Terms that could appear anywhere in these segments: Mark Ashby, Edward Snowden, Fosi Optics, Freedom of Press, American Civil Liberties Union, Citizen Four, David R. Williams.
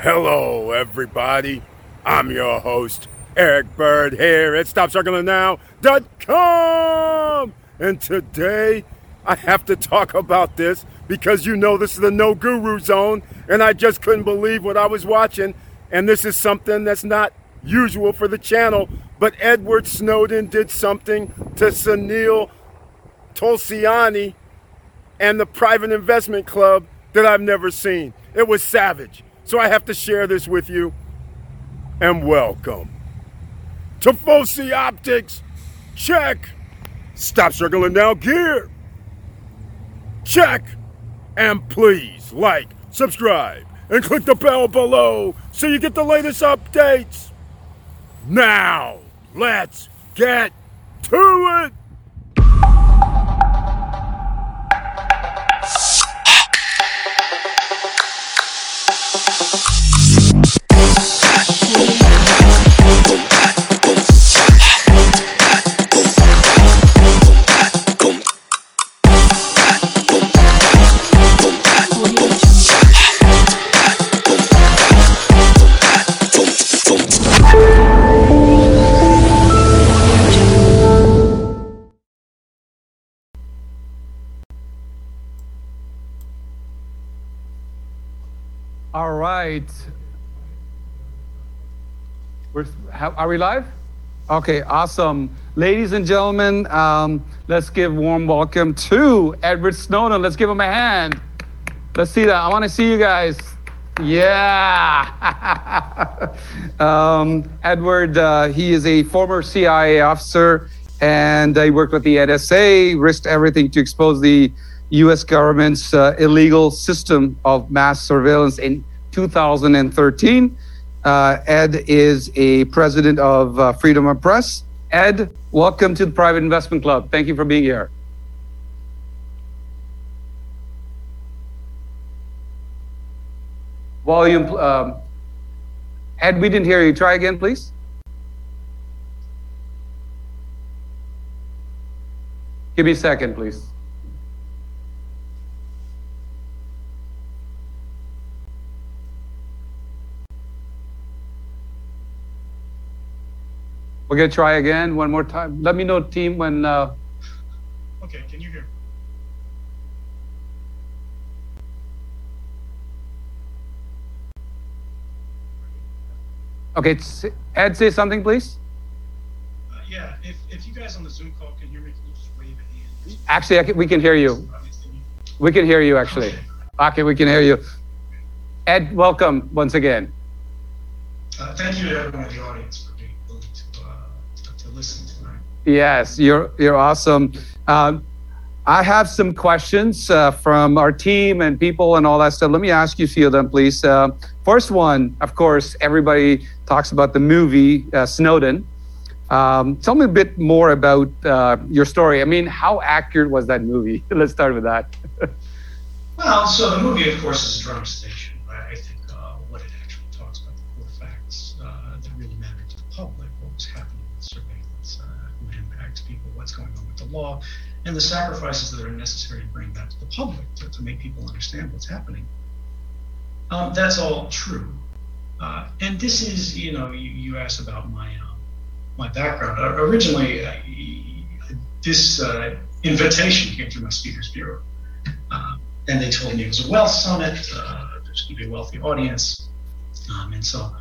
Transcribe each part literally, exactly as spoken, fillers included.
Hello, everybody. I'm your host, Eric Bird, here at Stop Circling Now dot com. And today, I have to talk about this because you know this is the No Guru Zone, and I just couldn't believe what I was watching. And this is something that's not usual for the channel, but Edward Snowden did something to Sunil Tulsiani and the Private Investment Club that I've never seen. It was savage. So I have to share this with you, and welcome to Fosi Optics. Check. Stop Circling Now gear. Check. And please like, subscribe, and click the bell below so you get the latest updates. Now, let's get to it. All right. We're, are we live? Okay, awesome. Ladies and gentlemen, um, let's give warm welcome to Edward Snowden. Let's give him a hand. Let's see that. I want to see you guys. Yeah. um, Edward, uh, he is a former C I A officer, and he worked with the N S A, risked everything to expose the U S government's uh, illegal system of mass surveillance in two thousand thirteen. Uh, Ed is a president of uh, Freedom of Press. Ed, welcome to the Private Investment Club. Thank you for being here. Volume, um, Ed, we didn't hear you. Try again, please. Give me a second, please. We're going to try again one more time. Let me know, team, when... Uh... Okay, can you hear? Okay, Ed, say something, please. Uh, yeah, if, if you guys on the Zoom call can hear me, can you just wave at me? Actually, I can, we can hear you. We can hear you, actually. Okay, we can hear you. Ed, welcome once again. Uh, thank you to everyone in the audience. Listen tonight. Yes, you're you're awesome. Um, I have some questions uh, from our team and people and all that stuff. Let me ask you a few of them, please. Uh, first one, of course, everybody talks about the movie uh, Snowden. Um, tell me a bit more about uh, your story. I mean, how accurate was that movie? Let's start with that. Well, so the movie, of course, is a drum station. Right? I think uh, what it actually talks about, the core facts uh, that really matter to the public, what was happening. Going on with the law and the sacrifices that are necessary to bring that to the public to, to make people understand what's happening. Um, that's all true. Uh, and this is, you know, you, you asked about my um, my background. Uh, originally, uh, this uh, invitation came through my speakers bureau, uh, and they told me it was a wealth summit. Uh, there's going to be a wealthy audience, um, and so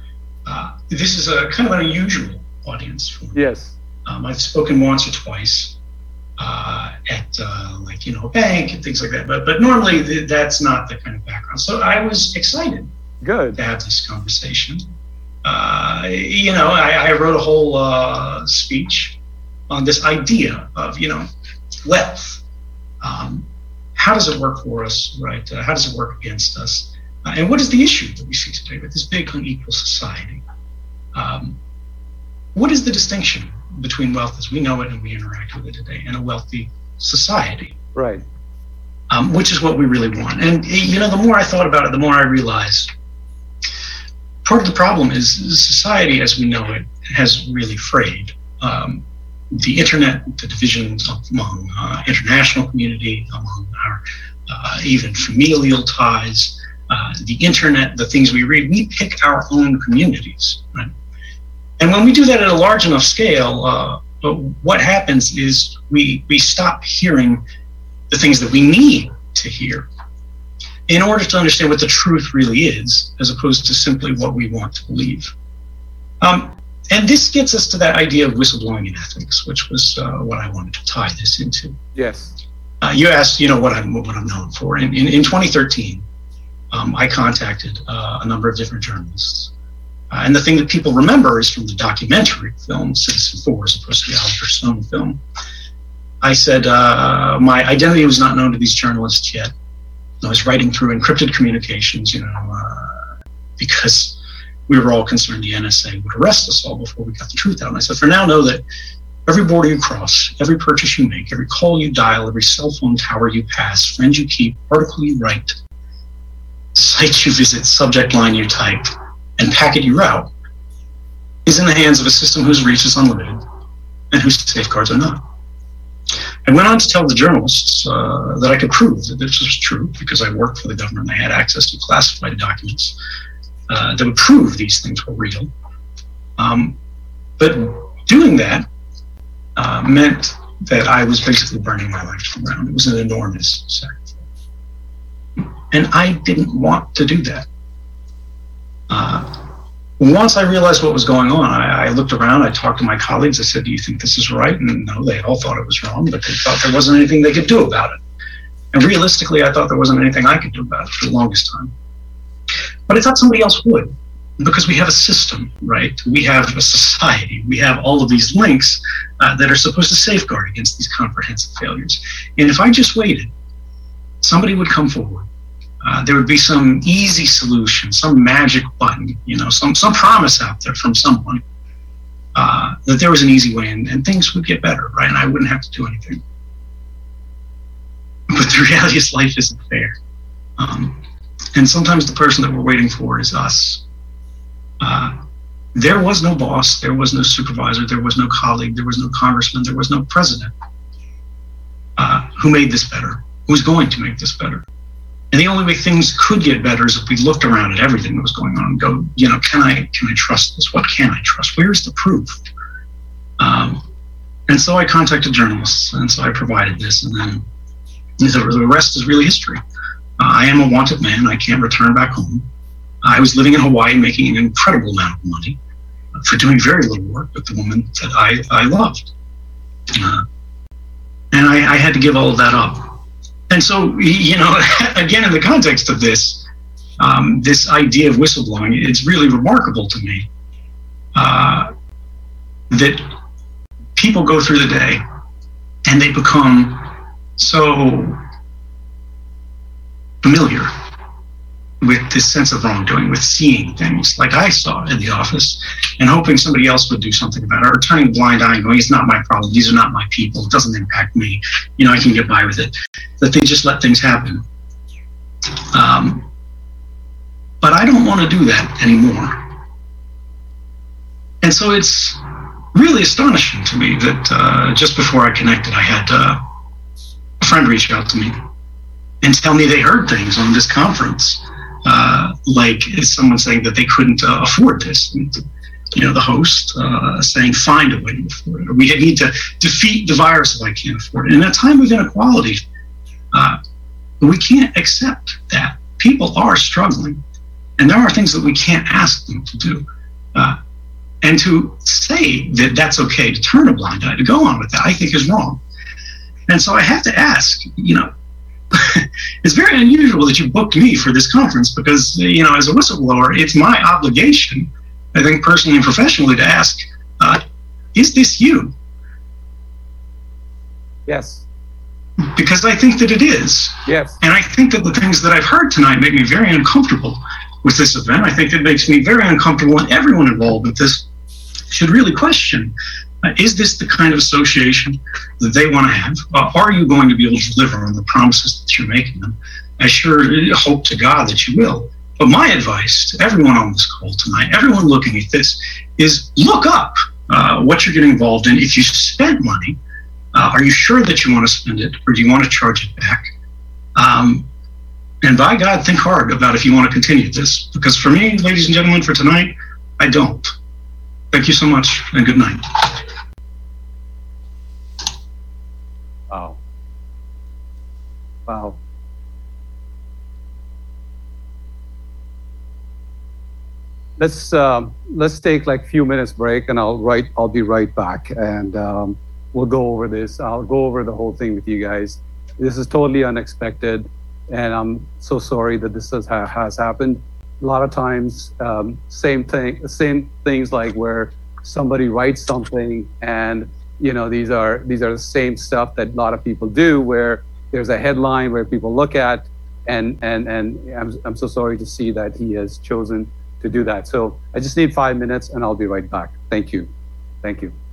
uh, this is a kind of an unusual audience for me. Yes. Um, I've spoken once or twice uh, at uh, like, you know, a bank and things like that. But but normally th- that's not the kind of background. So I was excited Good. to have this conversation. Uh, you know, I, I wrote a whole uh, speech on this idea of, you know, wealth. Um, how does it work for us, right? Uh, how does it work against us? Uh, and what is the issue that we see today with this big unequal society? Um, what is the distinction between wealth as we know it and we interact with it today and a wealthy society, right? Um, which is what we really want. And you know, the more I thought about it, the more I realized part of the problem is society as we know it has really frayed. Um, the internet, the divisions among uh, international community, among our uh, even familial ties, uh, the internet, the things we read, we pick our own communities, right? And when we do that at a large enough scale, uh, what happens is we we stop hearing the things that we need to hear in order to understand what the truth really is, as opposed to simply what we want to believe. Um, and this gets us to that idea of whistleblowing in ethics, which was uh, what I wanted to tie this into. Yes. Uh, you asked, you know, what I'm what I'm known for. In in, in twenty thirteen, um, I contacted uh, a number of different journalists. Uh, and the thing that people remember is from the documentary film Citizen Four, as opposed to the Oliver Stone film. I said, uh, my identity was not known to these journalists yet. I was writing through encrypted communications, you know, uh, because we were all concerned the N S A would arrest us all before we got the truth out. And I said, for now, know that every border you cross, every purchase you make, every call you dial, every cell phone tower you pass, friend you keep, article you write, site you visit, subject line you type, and packet you route is in the hands of a system whose reach is unlimited and whose safeguards are not. I went on to tell the journalists uh, that I could prove that this was true because I worked for the government and I had access to classified documents uh, that would prove these things were real. Um, but doing that uh, meant that I was basically burning my life to the ground. It was an enormous sacrifice. And I didn't want to do that. Uh, once I realized what was going on, I, I looked around, I talked to my colleagues, I said, do you think this is right? And no, they all thought it was wrong, but they thought there wasn't anything they could do about it. And realistically, I thought there wasn't anything I could do about it for the longest time. But I thought somebody else would, because we have a system, right? We have a society, we have all of these links uh, that are supposed to safeguard against these comprehensive failures. And if I just waited, somebody would come forward. Uh, there would be some easy solution, some magic button, you know, some some promise out there from someone uh, that there was an easy way and, and things would get better, right? And I wouldn't have to do anything. But the reality is life isn't fair. Um, and sometimes the person that we're waiting for is us. Uh, there was no boss, there was no supervisor, there was no colleague, there was no congressman, there was no president uh, who made this better, who's going to make this better. And the only way things could get better is if we looked around at everything that was going on and go, you know, can I can I trust this? What can I trust? Where's the proof? Um, and so I contacted journalists, and so I provided this, and then the rest is really history. Uh, I am a wanted man. I can't return back home. I was living in Hawaii making an incredible amount of money for doing very little work with the woman that I, I loved. Uh, and I, I had to give all of that up. And so, you know, again, in the context of this, um, this idea of whistleblowing, it's really remarkable to me uh, that people go through the day and they become so familiar with this sense of wrongdoing, with seeing things like I saw in the office and hoping somebody else would do something about it, or turning a blind eye and going, it's not my problem, these are not my people, it doesn't impact me, you know, I can get by with it, that they just let things happen. Um, but I don't want to do that anymore. And so it's really astonishing to me that uh, just before I connected, I had uh, a friend reach out to me and tell me they heard things on this conference. Uh, like is someone saying that they couldn't uh, afford this, and, you know, the host uh, saying, find a way to afford it, or we need to defeat the virus if I can't afford it. And in a time of inequality, uh, we can't accept that. People are struggling, and there are things that we can't ask them to do. Uh, and to say that that's okay, to turn a blind eye, to go on with that, I think is wrong. And so I have to ask, you know, it's very unusual that you booked me for this conference because, you know, as a whistleblower, it's my obligation, I think personally and professionally, to ask, uh, is this you? Yes. Because I think that it is. Yes. And I think that the things that I've heard tonight make me very uncomfortable with this event. I think it makes me very uncomfortable, and everyone involved with this should really question, Uh, is this the kind of association that they want to have? Uh, are you going to be able to deliver on the promises that you're making them? I sure hope to God that you will. But my advice to everyone on this call tonight, everyone looking at this, is look up uh, what you're getting involved in. If you spent money, uh, are you sure that you want to spend it, or do you want to charge it back? Um, And by God, think hard about if you want to continue this. Because for me, ladies and gentlemen, for tonight, I don't. Thank you so much, and good night. Wow. Wow. Let's um, let's take like a few minutes break, and I'll write. I'll be right back, and um, we'll go over this. I'll go over the whole thing with you guys. This is totally unexpected, and I'm so sorry that this has, has happened. A lot of times, um, same thing, same things like where somebody writes something, and you know these are these are the same stuff that a lot of people do. Where there's a headline where people look at, and and and I'm I'm so sorry to see that he has chosen to do that. So I just need five minutes and I'll be right back. Thank you. Thank you.